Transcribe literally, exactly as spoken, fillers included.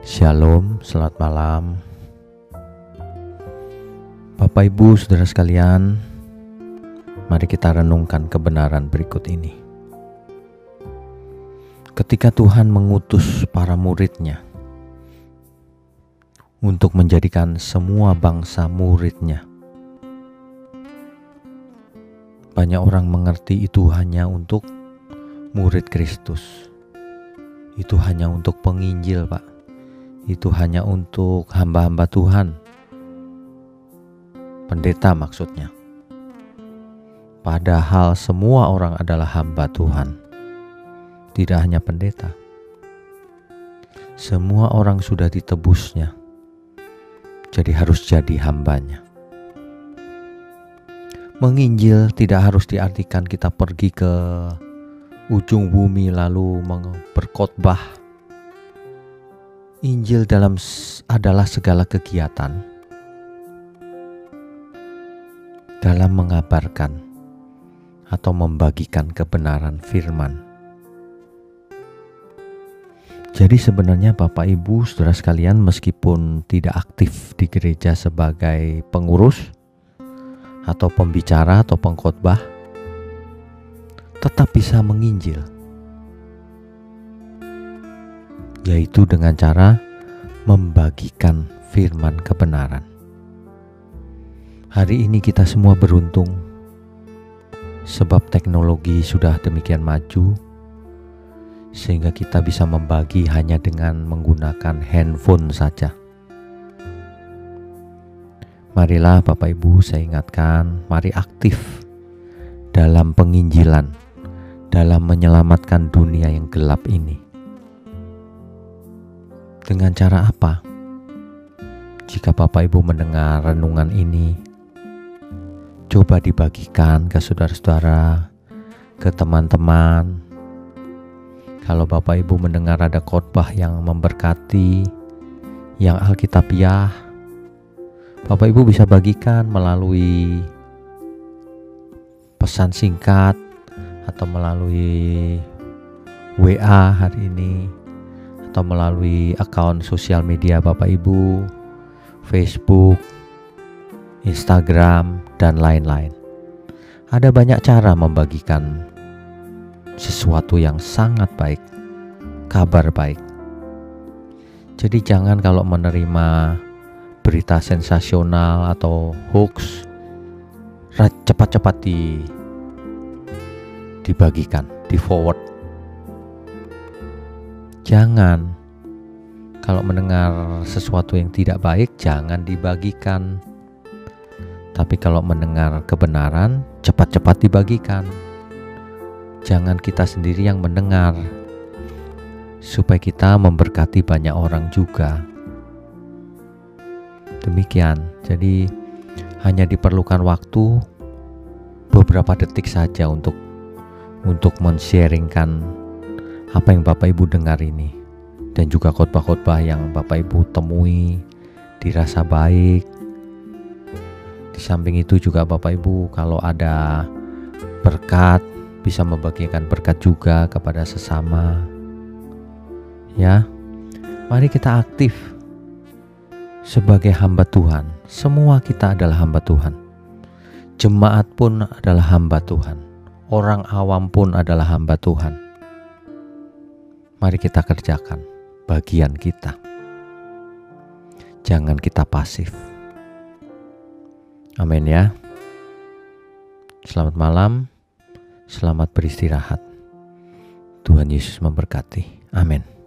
Shalom, selamat malam Bapak Ibu Saudara sekalian. Mari kita renungkan kebenaran berikut ini. Ketika Tuhan mengutus para murid-Nya untuk menjadikan semua bangsa murid-Nya, banyak orang mengerti itu hanya untuk murid Kristus. Itu hanya untuk penginjil, Pak. Itu hanya untuk hamba-hamba Tuhan, pendeta maksudnya. Padahal semua orang adalah hamba Tuhan, tidak hanya pendeta. Semua orang sudah ditebusnya, jadi harus jadi hambanya. Menginjil tidak harus diartikan kita pergi ke ujung bumi lalu berkhotbah. Injil dalam adalah segala kegiatan dalam mengabarkan atau membagikan kebenaran firman. Jadi sebenarnya Bapak Ibu Saudara sekalian, meskipun tidak aktif di gereja sebagai pengurus atau pembicara atau pengkhotbah, tetap bisa menginjil, yaitu dengan cara membagikan firman kebenaran. Hari ini kita semua beruntung sebab teknologi sudah demikian maju sehingga kita bisa membagi hanya dengan menggunakan handphone saja. Marilah Bapak Ibu, saya ingatkan, mari aktif dalam penginjilan, dalam menyelamatkan dunia yang gelap ini. Dengan cara apa? Jika Bapak Ibu mendengar renungan ini, coba dibagikan ke saudara-saudara, ke teman-teman. Kalau Bapak Ibu mendengar ada khotbah yang memberkati, yang alkitabiah, Bapak Ibu bisa bagikan melalui pesan singkat atau melalui W A hari ini, atau melalui akun sosial media Bapak Ibu, Facebook, Instagram, dan lain-lain. Ada banyak cara membagikan sesuatu yang sangat baik, kabar baik. Jadi jangan kalau menerima berita sensasional atau hoax, cepat-cepat di, dibagikan, di forward. Jangan, kalau mendengar sesuatu yang tidak baik, jangan dibagikan. Tapi kalau mendengar kebenaran, cepat-cepat dibagikan. Jangan kita sendiri yang mendengar, supaya kita memberkati banyak orang juga. Demikian, jadi hanya diperlukan waktu beberapa detik saja untuk untuk men-sharingkan apa yang Bapak Ibu dengar ini, dan juga khotbah-khotbah yang Bapak Ibu temui dirasa baik. Di samping itu juga Bapak Ibu kalau ada berkat bisa membagikan berkat juga kepada sesama. Ya, mari kita aktif sebagai hamba Tuhan. Semua kita adalah hamba Tuhan. Jemaat pun adalah hamba Tuhan. Orang awam pun adalah hamba Tuhan. Mari kita kerjakan bagian kita. Jangan kita pasif. Amin ya. Selamat malam. Selamat beristirahat. Tuhan Yesus memberkati. Amin.